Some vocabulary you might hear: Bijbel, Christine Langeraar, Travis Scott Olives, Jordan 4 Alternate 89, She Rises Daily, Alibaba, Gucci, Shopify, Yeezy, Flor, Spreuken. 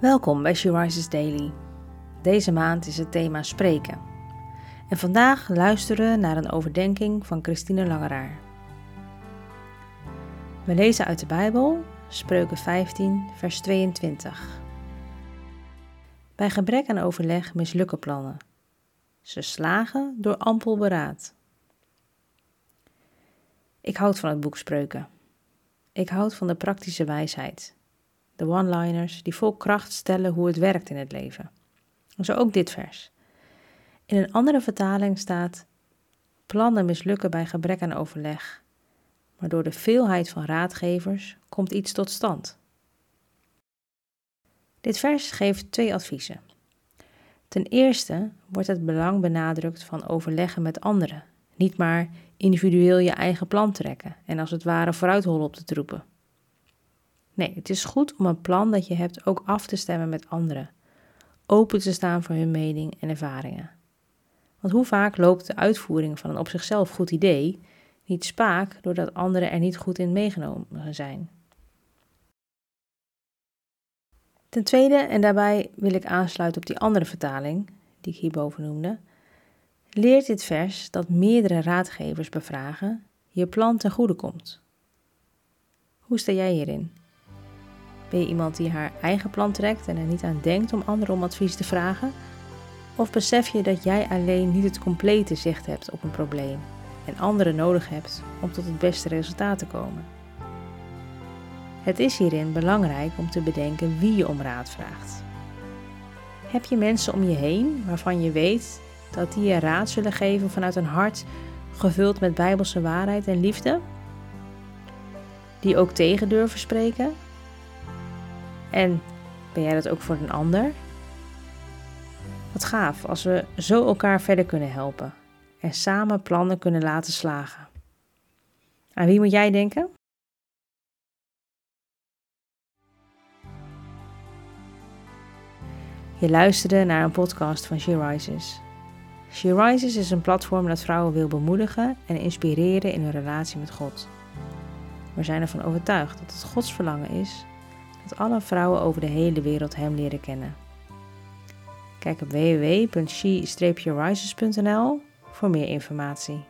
Welkom bij She Rises Daily. Deze maand is het thema Spreuken. En vandaag luisteren we naar een overdenking van Christine Langeraar. We lezen uit de Bijbel, Spreuken 15, vers 22. Bij gebrek aan overleg mislukken plannen. Ze slagen door ampel beraad. Ik houd van het boek Spreuken. Ik houd van de praktische wijsheid. De one-liners die vol kracht stellen hoe het werkt in het leven. Zo ook dit vers. In een andere vertaling staat: plannen mislukken bij gebrek aan overleg. Maar door de veelheid van raadgevers komt iets tot stand. Dit vers geeft twee adviezen. Ten eerste wordt het belang benadrukt van overleggen met anderen. Niet maar individueel je eigen plan trekken en als het ware vooruithollen op de troepen. Nee, het is goed om een plan dat je hebt ook af te stemmen met anderen. Open te staan voor hun mening en ervaringen. Want hoe vaak loopt de uitvoering van een op zichzelf goed idee niet spaak doordat anderen er niet goed in meegenomen zijn. Ten tweede, en daarbij wil ik aansluiten op die andere vertaling die ik hierboven noemde, leert dit vers dat meerdere raadgevers bevragen je plan ten goede komt. Hoe sta jij hierin? Ben je iemand die haar eigen plan trekt en er niet aan denkt om anderen om advies te vragen? Of besef je dat jij alleen niet het complete zicht hebt op een probleem en anderen nodig hebt om tot het beste resultaat te komen? Het is hierin belangrijk om te bedenken wie je om raad vraagt. Heb je mensen om je heen waarvan je weet dat die je raad zullen geven vanuit een hart gevuld met bijbelse waarheid en liefde? Die ook tegen durven spreken? En ben jij dat ook voor een ander? Wat gaaf als we zo elkaar verder kunnen helpen en samen plannen kunnen laten slagen. Aan wie moet jij denken? Je luisterde naar een podcast van She Rises. She Rises is een platform dat vrouwen wil bemoedigen en inspireren in hun relatie met God. We zijn ervan overtuigd dat het Gods verlangen is dat alle vrouwen over de hele wereld Hem leren kennen. Kijk op www.she-rises.nl voor meer informatie.